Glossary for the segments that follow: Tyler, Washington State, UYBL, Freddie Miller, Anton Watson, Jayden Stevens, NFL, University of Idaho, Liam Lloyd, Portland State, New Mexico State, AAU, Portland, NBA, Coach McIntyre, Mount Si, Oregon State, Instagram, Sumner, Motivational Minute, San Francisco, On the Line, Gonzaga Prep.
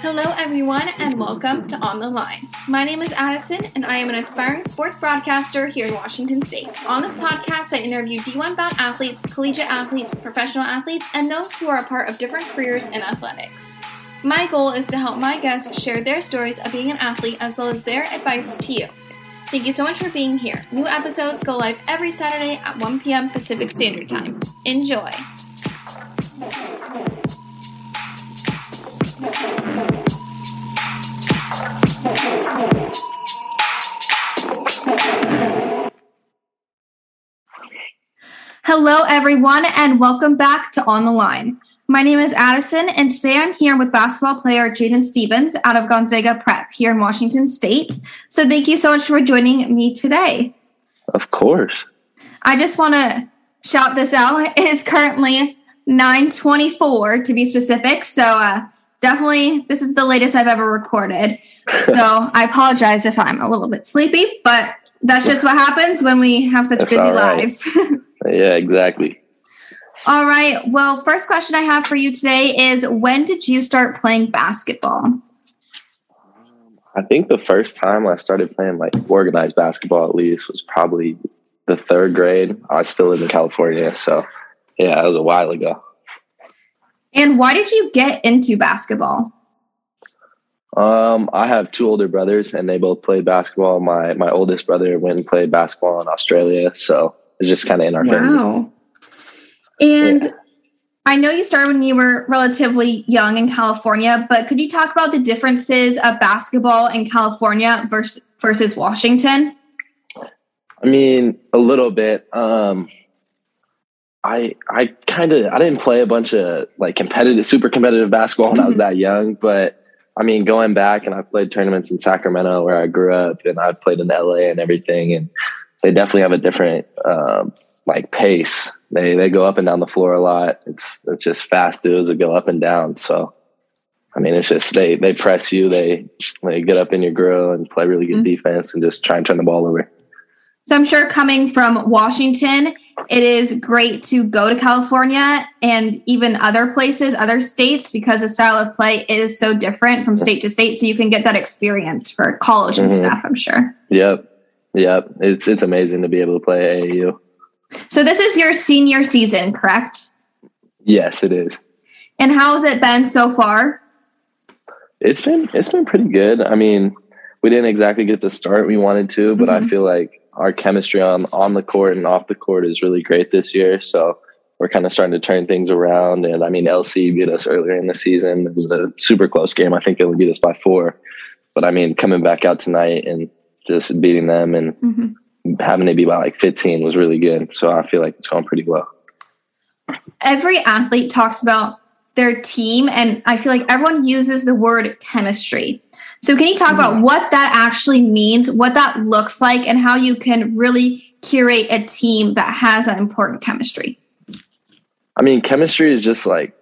Hello, everyone, and welcome to On the Line. My name is Addison, and I am an aspiring sports broadcaster here in Washington State. On this podcast, I interview D1-bound athletes, collegiate athletes, professional athletes, and those who are a part of different careers in athletics. My goal is to help my guests share their stories of being an athlete as well as their advice to you. Thank you so much for being here. New episodes go live every Saturday at 1 p.m. Pacific Standard Time. Enjoy. Hello, everyone, and welcome back to On the Line. My name is Addison, and today I'm here with basketball player Jayden Stevens out of Gonzaga Prep here in Washington State. So thank you so much for joining me today. Of course. I just want to shout this out. It is currently 9:24 to be specific, so definitely this is the latest I've ever recorded. So I apologize if I'm a little bit sleepy, but that's just what happens when we have such busy lives. Yeah, exactly. All right. Well, first question I have for you today is, when did you start playing basketball? I think the first time I started playing like organized basketball, at least, was probably the third grade. I still live in California. So yeah, it was a while ago. And why did you get into basketball? I have two older brothers and they both played basketball. My oldest brother went and played basketball in Australia. So it's just kind of in our family. Wow. And yeah. I know you started when you were relatively young in California, but could you talk about the differences of basketball in California versus Washington? I mean, a little bit. I didn't play a bunch of like super competitive basketball when I was that young, but I mean, going back, and I've played tournaments in Sacramento where I grew up, and I've played in LA and everything, and they definitely have a different like pace. They go up and down the floor a lot. It's just fast dudes that go up and down. So I mean, it's just they press you, they get up in your grill and play really good defense and just try and turn the ball over. So I'm sure coming from Washington, it is great to go to California and even other places, other states, because the style of play is so different from state to state. So you can get that experience for college and stuff, I'm sure. Yep. It's amazing to be able to play AAU. So this is your senior season, correct? Yes, it is. And how has it been so far? It's been pretty good. I mean, we didn't exactly get the start we wanted to, but I feel like our chemistry on the court and off the court is really great this year. So we're kind of starting to turn things around. And I mean, LC beat us earlier in the season. It was a super close game. I think it would beat us by 4. But I mean, coming back out tonight and just beating them and having to be by like 15 was really good. So I feel like it's going pretty well. Every athlete talks about their team, and I feel like everyone uses the word chemistry. So can you talk about what that actually means, what that looks like, and how you can really curate a team that has that important chemistry? I mean, chemistry is just like,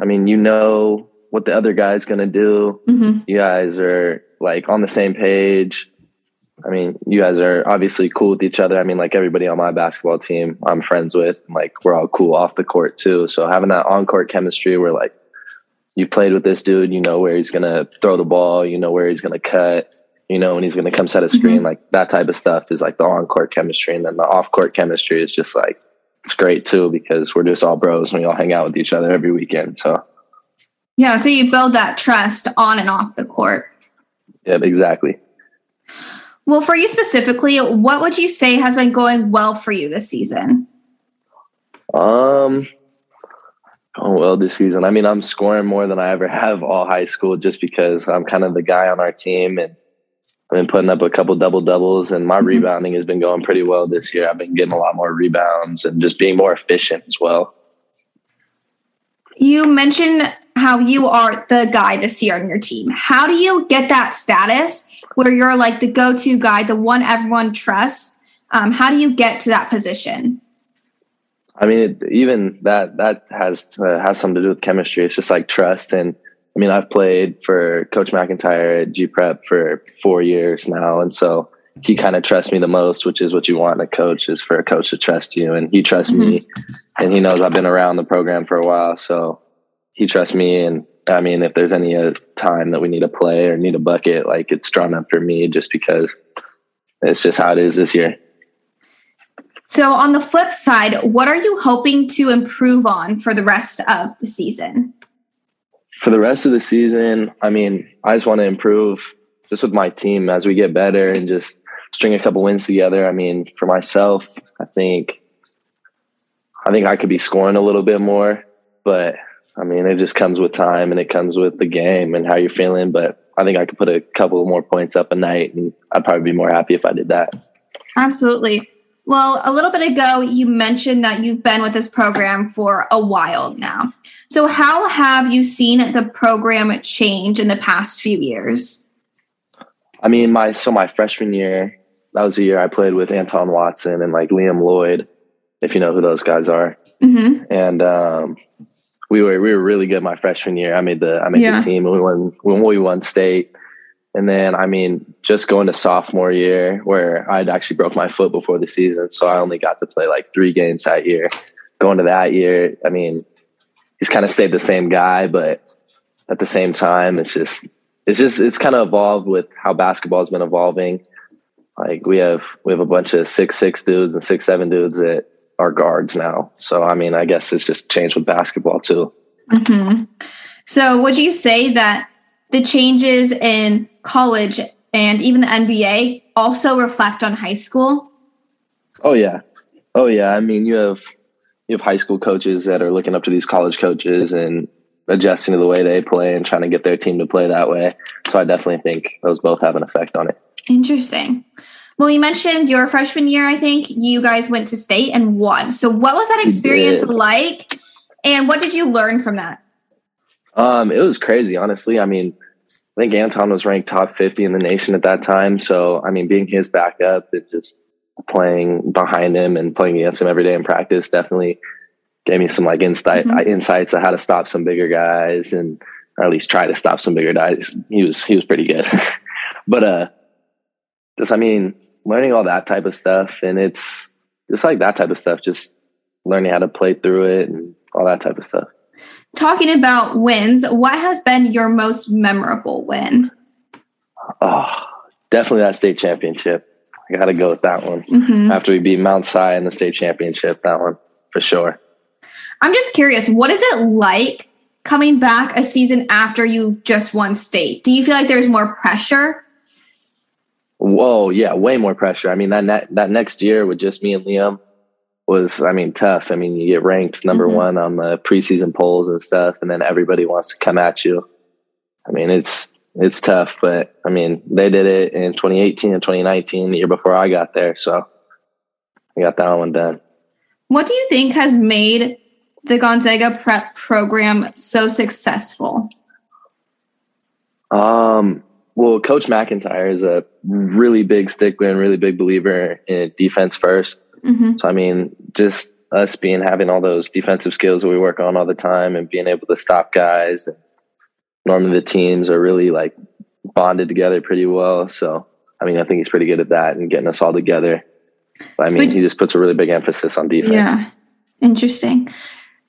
I mean, you know what the other guy's going to do. You guys are like on the same page. I mean, you guys are obviously cool with each other. I mean, like everybody on my basketball team I'm friends with, and like we're all cool off the court too. So having that on-court chemistry where like you played with this dude, you know where he's going to throw the ball, you know where he's going to cut, you know when he's going to come set a screen, like that type of stuff is like the on-court chemistry. And then the off-court chemistry is just like, it's great too, because we're just all bros and we all hang out with each other every weekend. So yeah, so you build that trust on and off the court. Yeah, exactly. Well, for you specifically, what would you say has been going well for you this season? I mean, I'm scoring more than I ever have all high school just because I'm kind of the guy on our team, and I've been putting up a couple double-doubles, and my rebounding has been going pretty well this year. I've been getting a lot more rebounds and just being more efficient as well. You mentioned how you are the guy this year on your team. How do you get that status where you're like the go-to guy, the one everyone trusts? How do you get to that position? I mean, that has something to do with chemistry. It's just like trust. And I mean, I've played for Coach McIntyre at G Prep for 4 years now. And so he kind of trusts me the most, which is what you want in a coach, is for a coach to trust you. And he trusts me, and he knows I've been around the program for a while. So he trusts me, and I mean, if there's any time that we need a play or need a bucket, like, it's drawn up for me just because it's just how it is this year. So on the flip side, what are you hoping to improve on for the rest of the season? For the rest of the season, I mean, I just want to improve just with my team as we get better and just string a couple wins together. I mean, for myself, I think I could be scoring a little bit more, but I mean, it just comes with time and it comes with the game and how you're feeling. But I think I could put a couple more points up a night, and I'd probably be more happy if I did that. Absolutely. Well, a little bit ago, you mentioned that you've been with this program for a while now. So how have you seen the program change in the past few years? I mean, my freshman year, that was the year I played with Anton Watson and like Liam Lloyd, if you know who those guys are. Mm-hmm. And we were really good my freshman year. I made the team, and we won state. And then, I mean, just going to sophomore year where I'd actually broke my foot before the season, so I only got to play like 3 games that year. Going to that year, I mean, he's kind of stayed the same guy, but at the same time, it's kind of evolved with how basketball's been evolving. Like we have a bunch of 6'6" dudes and 6'7" dudes that are guards now. So, I mean, I guess it's just changed with basketball too. Mm-hmm. So would you say that the changes in college and even the NBA also reflect on high school? Oh yeah. I mean, you have high school coaches that are looking up to these college coaches and adjusting to the way they play and trying to get their team to play that way. So I definitely think those both have an effect on it. Interesting. Well, you mentioned your freshman year, I think you guys went to state and won. So what was that experience like, and what did you learn from that? It was crazy, honestly. I mean, I think Anton was ranked top 50 in the nation at that time. So, I mean, being his backup and just playing behind him and playing against him every day in practice definitely gave me some like insights on how to stop some bigger guys, and or at least try to stop some bigger guys. He was pretty good, but just, I mean, learning all that type of stuff, and it's just like that type of stuff, just learning how to play through it and all that type of stuff. Talking about wins, what has been your most memorable win? Oh, definitely that state championship. I got to go with that one. Mm-hmm. After we beat Mount Si in the state championship, that one for sure. I'm just curious, what is it like coming back a season after you've just won state? Do you feel like there's more pressure? Whoa, yeah, way more pressure. I mean, that next year with just me and Liam was, I mean, tough. I mean, you get ranked number one on the preseason polls and stuff, and then everybody wants to come at you. I mean, it's tough, but I mean, they did it in 2018 and 2019, the year before I got there. So I got that one done. What do you think has made the Gonzaga Prep program so successful? Well, Coach McIntyre is a really big stickler and really big believer in defense first. Mm-hmm. So, I mean, just us having all those defensive skills that we work on all the time and being able to stop guys. And normally the teams are really like bonded together pretty well. So, I mean, I think he's pretty good at that and getting us all together. But, I mean, he just puts a really big emphasis on defense. Yeah. Interesting.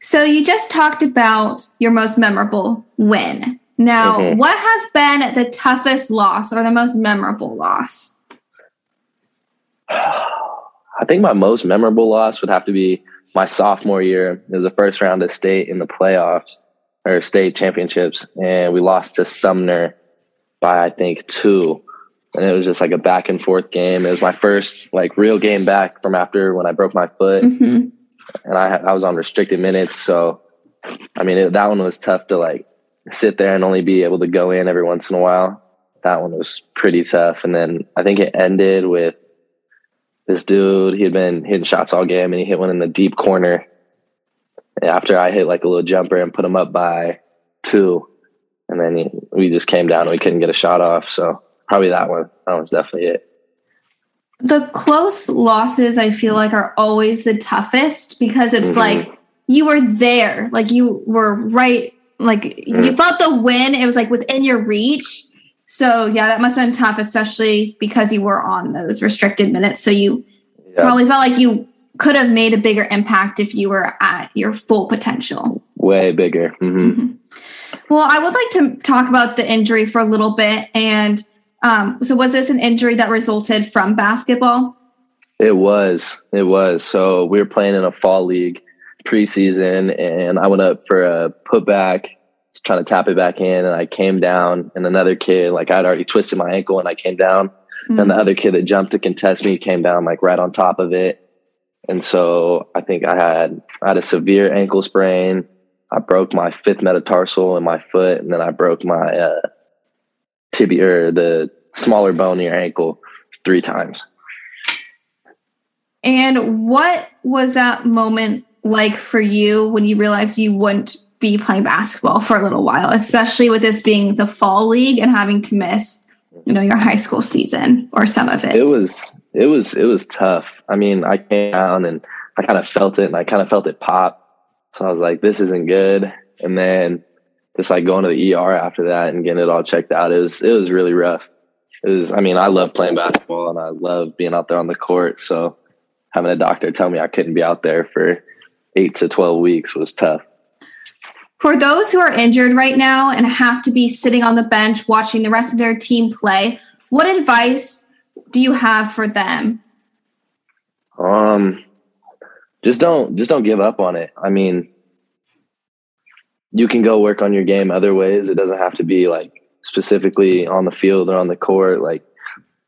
So you just talked about your most memorable win. Now, what has been the toughest loss or the most memorable loss? I think my most memorable loss would have to be my sophomore year. It was the first round of state in the playoffs or state championships. And we lost to Sumner by, I think, 2. And it was just like a back and forth game. It was my first like real game back from after when I broke my foot, and I was on restricted minutes. So, I mean, that one was tough to like sit there and only be able to go in every once in a while. That one was pretty tough. And then I think it ended with this dude, he had been hitting shots all game, and he hit one in the deep corner after I hit like a little jumper and put him up by 2. And then we just came down and we couldn't get a shot off. So probably that one. That one's definitely it. The close losses, I feel like, are always the toughest because it's like you were there. Like you were right. Like you felt the win. It was like within your reach. So, yeah, that must have been tough, especially because you were on those restricted minutes. So you probably felt like you could have made a bigger impact if you were at your full potential. Way bigger. Mm-hmm. Well, I would like to talk about the injury for a little bit. And so was this an injury that resulted from basketball? It was. So we were playing in a fall league preseason, and I went up for a putback, trying to tap it back in, and I came down, and another kid, like, I'd already twisted my ankle and I came down, mm-hmm. and the other kid that jumped to contest me came down like right on top of it. And so I think I had a severe ankle sprain. I broke my fifth metatarsal in my foot, and then I broke my tibia, or the smaller bone in your ankle, 3 times. And what was that moment like for you when you realized you wouldn't be playing basketball for a little while, especially with this being the fall league and having to miss, you know, your high school season or some of it? It was tough. I mean, I came down and I kind of felt it, and I kind of felt it pop. So I was like, this isn't good. And then just like going to the ER after that and getting it all checked out, it was really rough. I love playing basketball and I love being out there on the court. So having a doctor tell me I couldn't be out there for 8 to 12 weeks was tough. For those who are injured right now and have to be sitting on the bench watching the rest of their team play, what advice do you have for them? Just don't give up on it. I mean, you can go work on your game other ways. It doesn't have to be like specifically on the field or on the court. Like,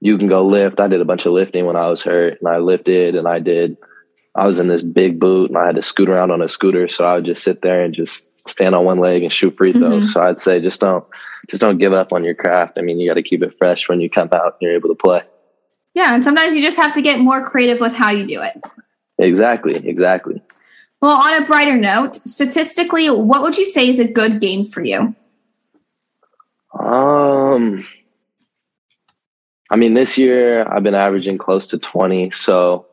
you can go lift. I did a bunch of lifting when I was hurt, and I lifted, and I was in this big boot and I had to scoot around on a scooter. So I would just sit there and just stand on one leg and shoot free throws. Mm-hmm. So I'd say, just don't give up on your craft. I mean, you got to keep it fresh when you come out and you're able to play. Yeah. And sometimes you just have to get more creative with how you do it. Exactly. Well, on a brighter note, statistically, what would you say is a good game for you? This year I've been averaging close to 20. So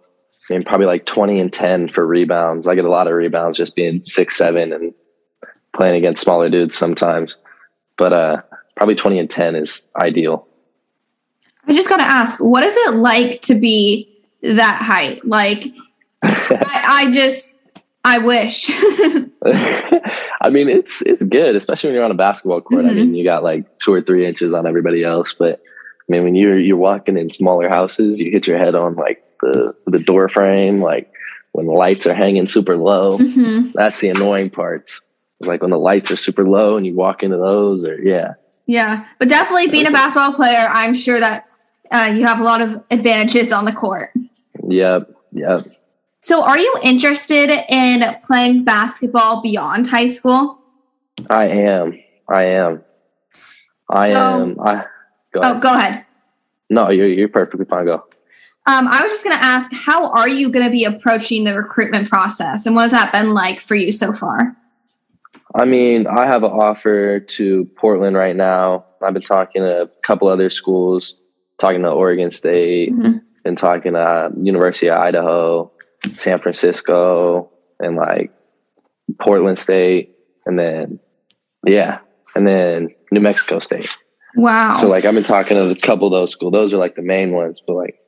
probably like 20 and 10 for rebounds. I get a lot of rebounds just being 6'7" and playing against smaller dudes sometimes. But probably 20 and 10 is ideal. I just got to ask, what is it like to be that height? Like, I wish. I mean, it's good, especially when you're on a basketball court. Mm-hmm. I mean, you got like 2 or 3 inches on everybody else. But I mean, when you're walking in smaller houses, you hit your head on like the door frame, like when the lights are hanging super low. Mm-hmm. That's the annoying parts. It's like when the lights are super low and you walk into those, or yeah. But definitely being a basketball player, I'm sure that you have a lot of advantages on the court. Yep. So are you interested in playing basketball beyond high school? I am. Go ahead. Oh, go ahead. No, you're perfectly fine. Go. I was just going to ask, how are you going to be approaching the recruitment process, and what has that been like for you so far? I mean, I have an offer to Portland right now. I've been talking to a couple other schools, talking to Oregon State, mm-hmm. and talking to University of Idaho, San Francisco, and like Portland State, and then New Mexico State. Wow. So like I've been talking to a couple of those schools. Those are like the main ones, but like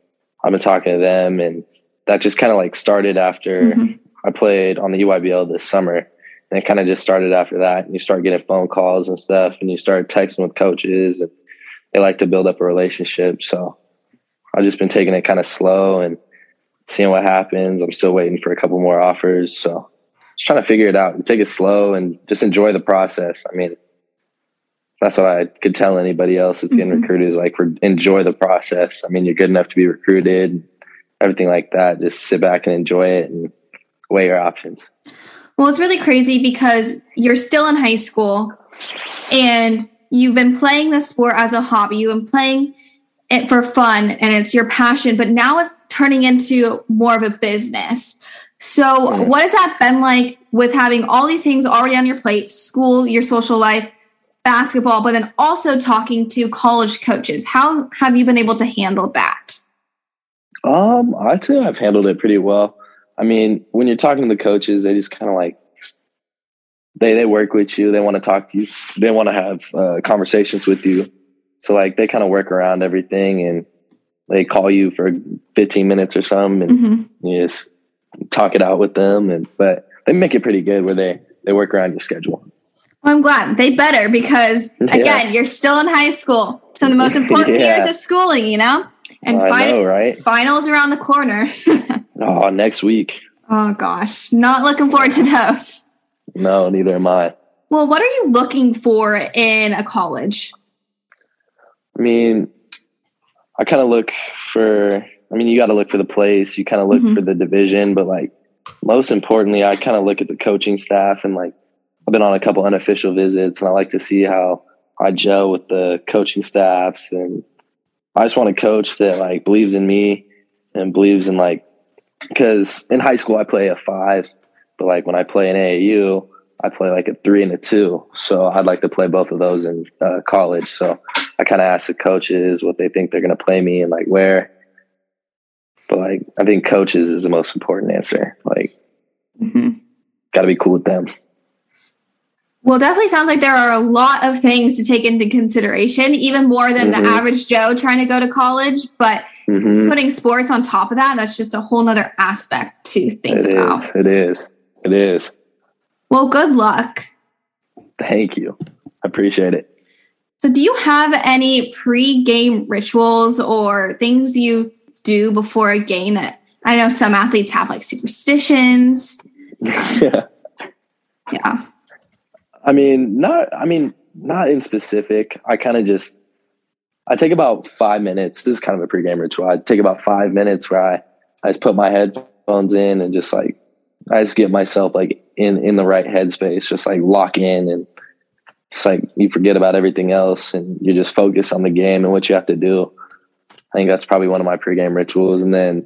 I've been talking to them, and that just kind of like started after mm-hmm. I played on the UYBL this summer, and it kind of just started after that. And you start getting phone calls and stuff, and you start texting with coaches, and they like to build up a relationship. So I've just been taking it kind of slow and seeing what happens. I'm still waiting for a couple more offers. So just trying to figure it out and take it slow and just enjoy the process. I mean, that's what I could tell anybody else that's getting mm-hmm. recruited is like, enjoy the process. I mean, you're good enough to be recruited, everything like that. Just sit back and enjoy it and weigh your options. Well, it's really crazy because you're still in high school and you've been playing this sport as a hobby. You've been playing it for fun and it's your passion, but now it's turning into more of a business. So mm-hmm. what has that been like with having all these things already on your plate, school, your social life, basketball, but then also talking to college coaches? How have you been able to handle that? I'd say I've handled it pretty well. I mean, when you're talking to the coaches, they just kind of like, they work with you. They want to talk to you. They want to have conversations with you. So like they kind of work around everything, and they call you for 15 minutes or something, and mm-hmm. you just talk it out with them. But they make it pretty good where they work around your schedule. I'm glad. They better, because again, you're still in high school. Some of the most important years of schooling, you know? And finals around the corner. Oh, next week. Oh gosh. Not looking forward to those. No, neither am I. Well, what are you looking for in a college? I mean, I kind of look for, you got to look for the place. You kind of look for the division, but like most importantly, I kind of look at the coaching staff, and like I've been on a couple unofficial visits, and I like to see how I gel with the coaching staffs. And I just want a coach that like believes in me and believes in like, because in high school I play a 5, but like when I play in AAU, I play like a 3 and a 2. So I'd like to play both of those in college. So I kind of ask the coaches what they think they're going to play me and like where. But like, I think coaches is the most important answer. Like, got to be cool with them. Well, definitely sounds like there are a lot of things to take into consideration, even more than the average Joe trying to go to college. But putting sports on top of that, that's just a whole nother aspect to think about. It is. Well, good luck. Thank you. I appreciate it. So do you have any pre-game rituals or things you do before a game that, I know some athletes have like superstitions? Yeah. Not in specific. I take about 5 minutes. This is kind of a pregame ritual. I take about 5 minutes where I just put my headphones in and just like, I just get myself like in the right headspace, just like lock in, and just like you forget about everything else and you just focus on the game and what you have to do. I think that's probably one of my pregame rituals. And then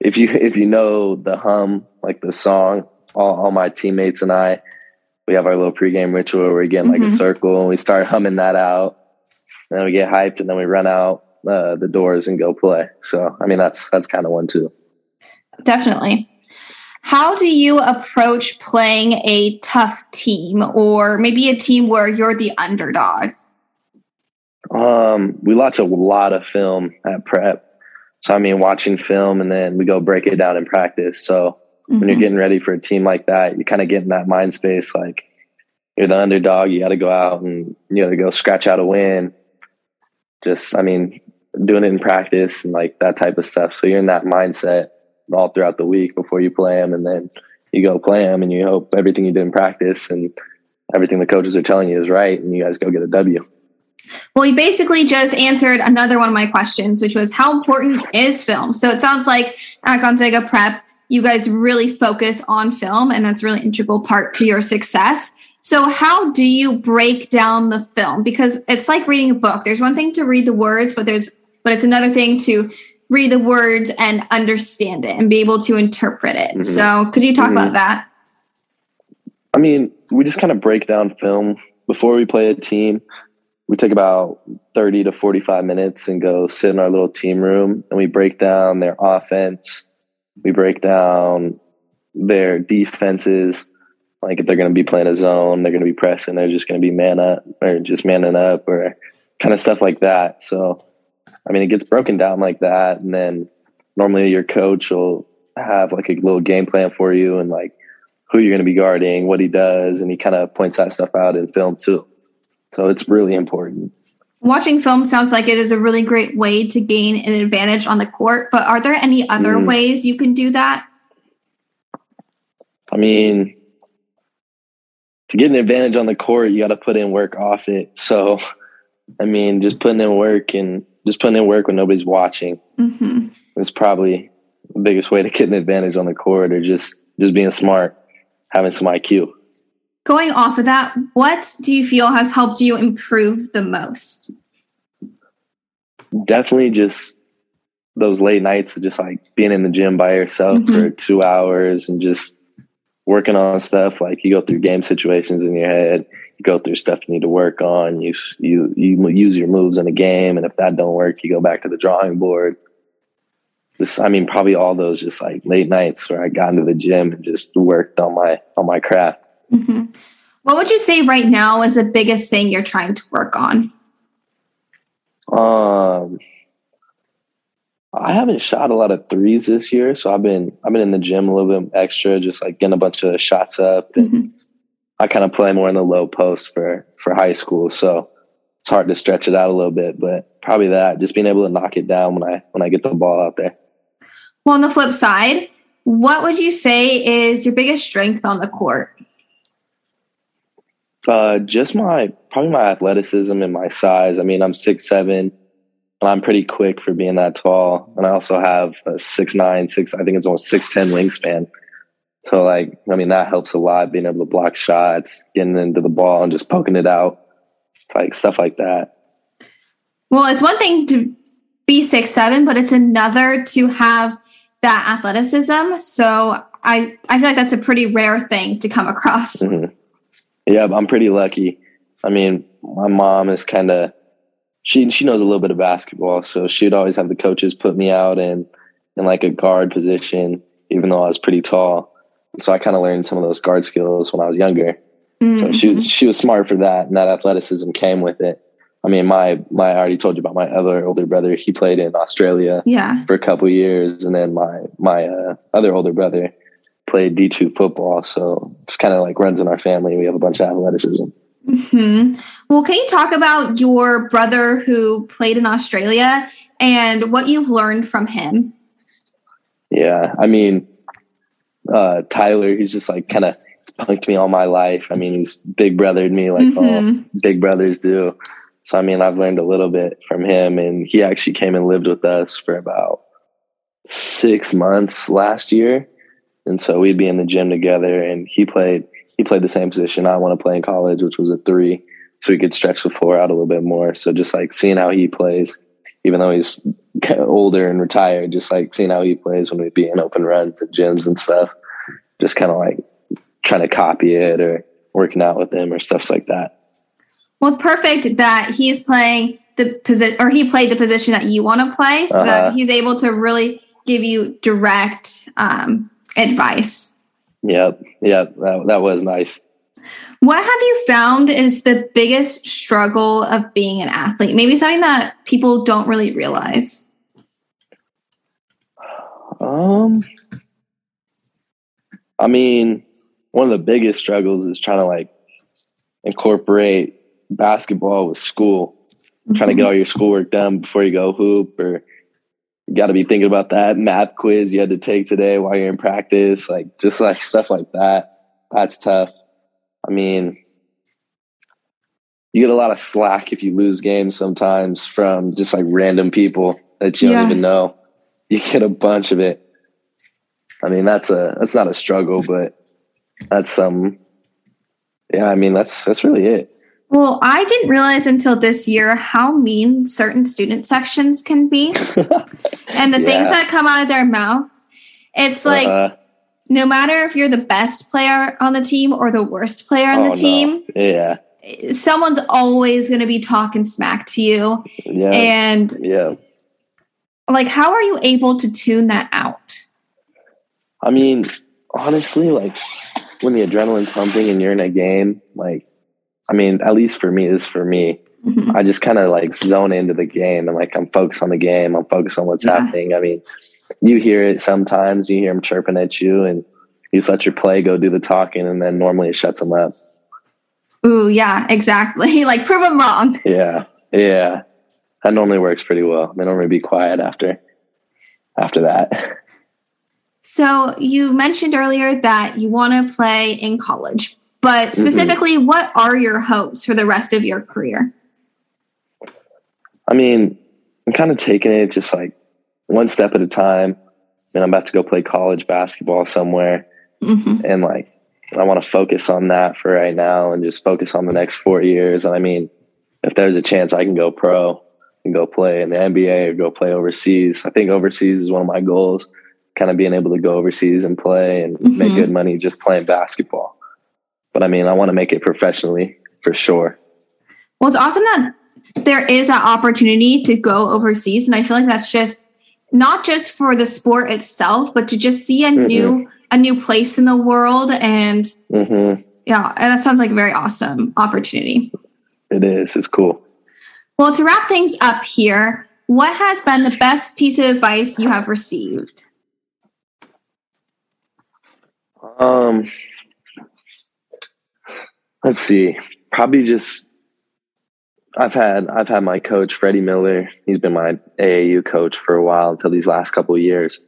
if you know the hum, like the song, all my teammates and I, we have our little pregame ritual where we get in like a circle and we start humming that out, and then we get hyped, and then we run out the doors and go play. So, that's kind of one too. Definitely. How do you approach playing a tough team, or maybe a team where you're the underdog? We watch a lot of film at prep. So, watching film, and then we go break it down in practice. So when you're getting ready for a team like that, you kind of get in that mind space. Like, you're the underdog. You got to go out and you got to go scratch out a win. Just, doing it in practice and like that type of stuff. So you're in that mindset all throughout the week before you play them, and then you go play them, and you hope everything you did in practice and everything the coaches are telling you is right, and you guys go get a W. Well, you basically just answered another one of my questions, which was how important is film? So it sounds like at Gonzaga Prep, you guys really focus on film, and that's a really integral part to your success. So how do you break down the film? Because it's like reading a book. There's one thing to read the words, but it's another thing to read the words and understand it and be able to interpret it. So could you talk about that? We just kind of break down film before we play a team. We take about 30 to 45 minutes and go sit in our little team room, and we break down their offense. We break down their defenses. Like if they're going to be playing a zone, they're going to be pressing, they're just going to be manning up, or kind of stuff like that. So, it gets broken down like that. And then normally your coach will have like a little game plan for you, and like who you're going to be guarding, what he does. And he kind of points that stuff out in film too. So it's really important. Watching film sounds like it is a really great way to gain an advantage on the court, but are there any other ways you can do that? To get an advantage on the court, you got to put in work off it. So, just putting in work when nobody's watching is probably the biggest way to get an advantage on the court, or just being smart, having some IQ. Going off of that, what do you feel has helped you improve the most? Definitely just those late nights of just like being in the gym by yourself for 2 hours and just working on stuff. Like you go through game situations in your head, you go through stuff you need to work on. You use your moves in a game. And if that don't work, you go back to the drawing board. Probably all those just like late nights where I got into the gym and just worked on my craft. What would you say right now is the biggest thing you're trying to work on? I haven't shot a lot of threes this year, so I've been in the gym a little bit extra, just like getting a bunch of shots up and I kind of play more in the low post for high school, so it's hard to stretch it out a little bit, but probably that, just being able to knock it down when I get the ball out there. Well, on the flip side, what would you say is your biggest strength on the court? Just probably my athleticism and my size. I mean, I'm 6'7", and I'm pretty quick for being that tall. And I also have a 6'9", I think it's almost 6'10" wingspan. So, like, I mean, that helps a lot, being able to block shots, getting into the ball and just poking it out, like stuff like that. Well, it's one thing to be 6'7", but it's another to have that athleticism. So I feel like that's a pretty rare thing to come across. Mm-hmm. Yeah, I'm pretty lucky. I mean, my mom is kind of, she knows a little bit of basketball, so she'd always have the coaches put me out in like a guard position, even though I was pretty tall. So I kind of learned some of those guard skills when I was younger. Mm-hmm. So she was smart for that, and that athleticism came with it. I mean, my I already told you about my other older brother. He played in Australia for a couple years, and then my other older brother played D2 football. So it's kind of like runs in our family. We have a bunch of athleticism. Mm-hmm. Well, can you talk about your brother who played in Australia and what you've learned from him? Yeah, I mean, Tyler, he's just like kind of punked me all my life. I mean, he's big brothered me like all big brothers do. So, I mean, I've learned a little bit from him, and he actually came and lived with us for about 6 months last year. And so we'd be in the gym together, and he played the same position I want to play in college, which was a 3. So he could stretch the floor out a little bit more. So just like seeing how he plays, even though he's kind of older and retired, just like seeing how he plays when we'd be in open runs and gyms and stuff, just kind of like trying to copy it or working out with him or stuff like that. Well, it's perfect that he's playing the position, or he played the position that you want to play, so that he's able to really give you direct advice. Yep. That was nice. What have you found is the biggest struggle of being an athlete? Maybe something that people don't really realize. I mean, one of the biggest struggles is trying to like incorporate basketball with school, trying to get all your schoolwork done before you go hoop, or you got to be thinking about that math quiz you had to take today while you're in practice, like just like stuff like that. That's tough. I mean, you get a lot of slack if you lose games sometimes from just like random people that you don't even know. You get a bunch of it. I mean, that's not a struggle, but that's yeah, I mean, that's really it. Well, I didn't realize until this year how mean certain student sections can be and the things that come out of their mouth. It's like, no matter if you're the best player on the team or the worst player on the team, someone's always going to be talking smack to you. Yeah. And like, how are you able to tune that out? I mean, honestly, like when the adrenaline's pumping and you're in a game, like, I mean, at least for me, I just kind of like zone into the game, and like I'm focused on the game. I'm focused on what's happening. I mean, you hear it sometimes. You hear them chirping at you, and you just let your play go do the talking, and then normally it shuts them up. Ooh, yeah, exactly. Like prove them wrong. Yeah. That normally works pretty well. They normally be quiet after that. So you mentioned earlier that you want to play in college. But specifically, what are your hopes for the rest of your career? I mean, I'm kind of taking it just like one step at a time. And I'm about to go play college basketball somewhere. And like, I want to focus on that for right now and just focus on the next 4 years. And I mean, if there's a chance I can go pro and go play in the NBA or go play overseas. I think overseas is one of my goals, kind of being able to go overseas and play and make good money just playing basketball. But I mean, I want to make it professionally for sure. Well, it's awesome that there is an opportunity to go overseas. And I feel like that's just not just for the sport itself, but to just see a new place in the world. And and that sounds like a very awesome opportunity. It is. It's cool. Well, to wrap things up here, what has been the best piece of advice you have received? Let's see. Probably just I've had my coach, Freddie Miller. He's been my AAU coach for a while until these last couple of years.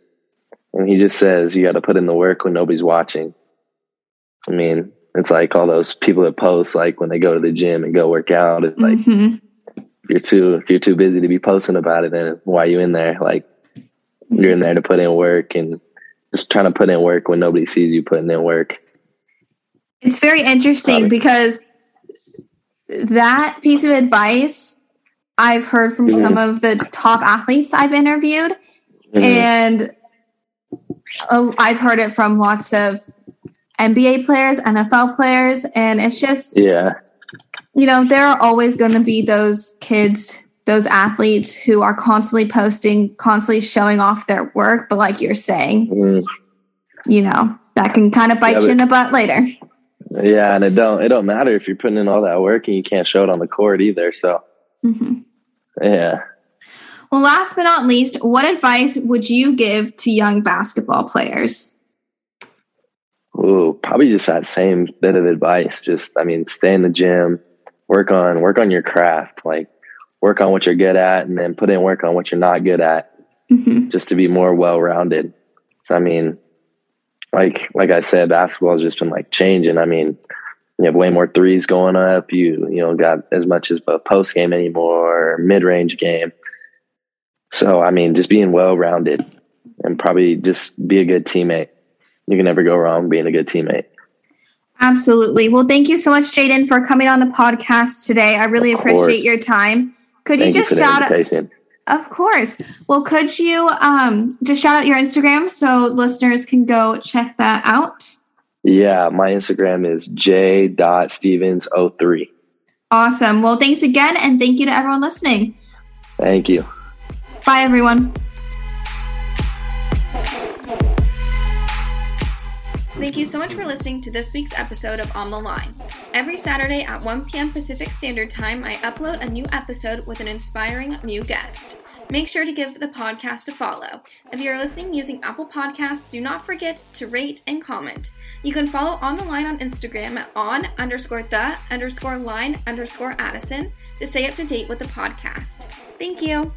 And he just says, you got to put in the work when nobody's watching. I mean, it's like all those people that post, like when they go to the gym and go work out. It's like, if you're too busy to be posting about it, then why are you in there? Like, you're in there to put in work, and just trying to put in work when nobody sees you putting in work. It's very interesting because that piece of advice I've heard from some of the top athletes I've interviewed, and I've heard it from lots of NBA players, NFL players, and it's just, you know, there are always going to be those kids, those athletes who are constantly posting, constantly showing off their work. But like you're saying, you know, that can kind of bite you in the butt later. Yeah, and it don't matter if you're putting in all that work and you can't show it on the court either. So, yeah. Well, last but not least, what advice would you give to young basketball players? Ooh, probably just that same bit of advice. Just, I mean, stay in the gym, work on your craft, like work on what you're good at, and then put in work on what you're not good at, just to be more well-rounded. So, I mean, like I said, basketball has just been like changing. I mean, you have way more threes going up. You don't got as much as a post game anymore, or mid-range game. So, I mean, just being well-rounded and probably just be a good teammate. You can never go wrong being a good teammate. Absolutely. Well, thank you so much, Jayden, for coming on the podcast today. I really appreciate your time. Could you just shout out? Of course. Well, could you just shout out your Instagram so listeners can go check that out? Yeah, my Instagram is j.stevens03. Awesome. Well, thanks again, and thank you to everyone listening. Thank you. Bye, everyone. Thank you so much for listening to this week's episode of On the Line. Every Saturday at 1 p.m. Pacific Standard Time, I upload a new episode with an inspiring new guest. Make sure to give the podcast a follow. If you're listening using Apple Podcasts, do not forget to rate and comment. You can follow On the Line on Instagram at on_the_line_Addison to stay up to date with the podcast. Thank you.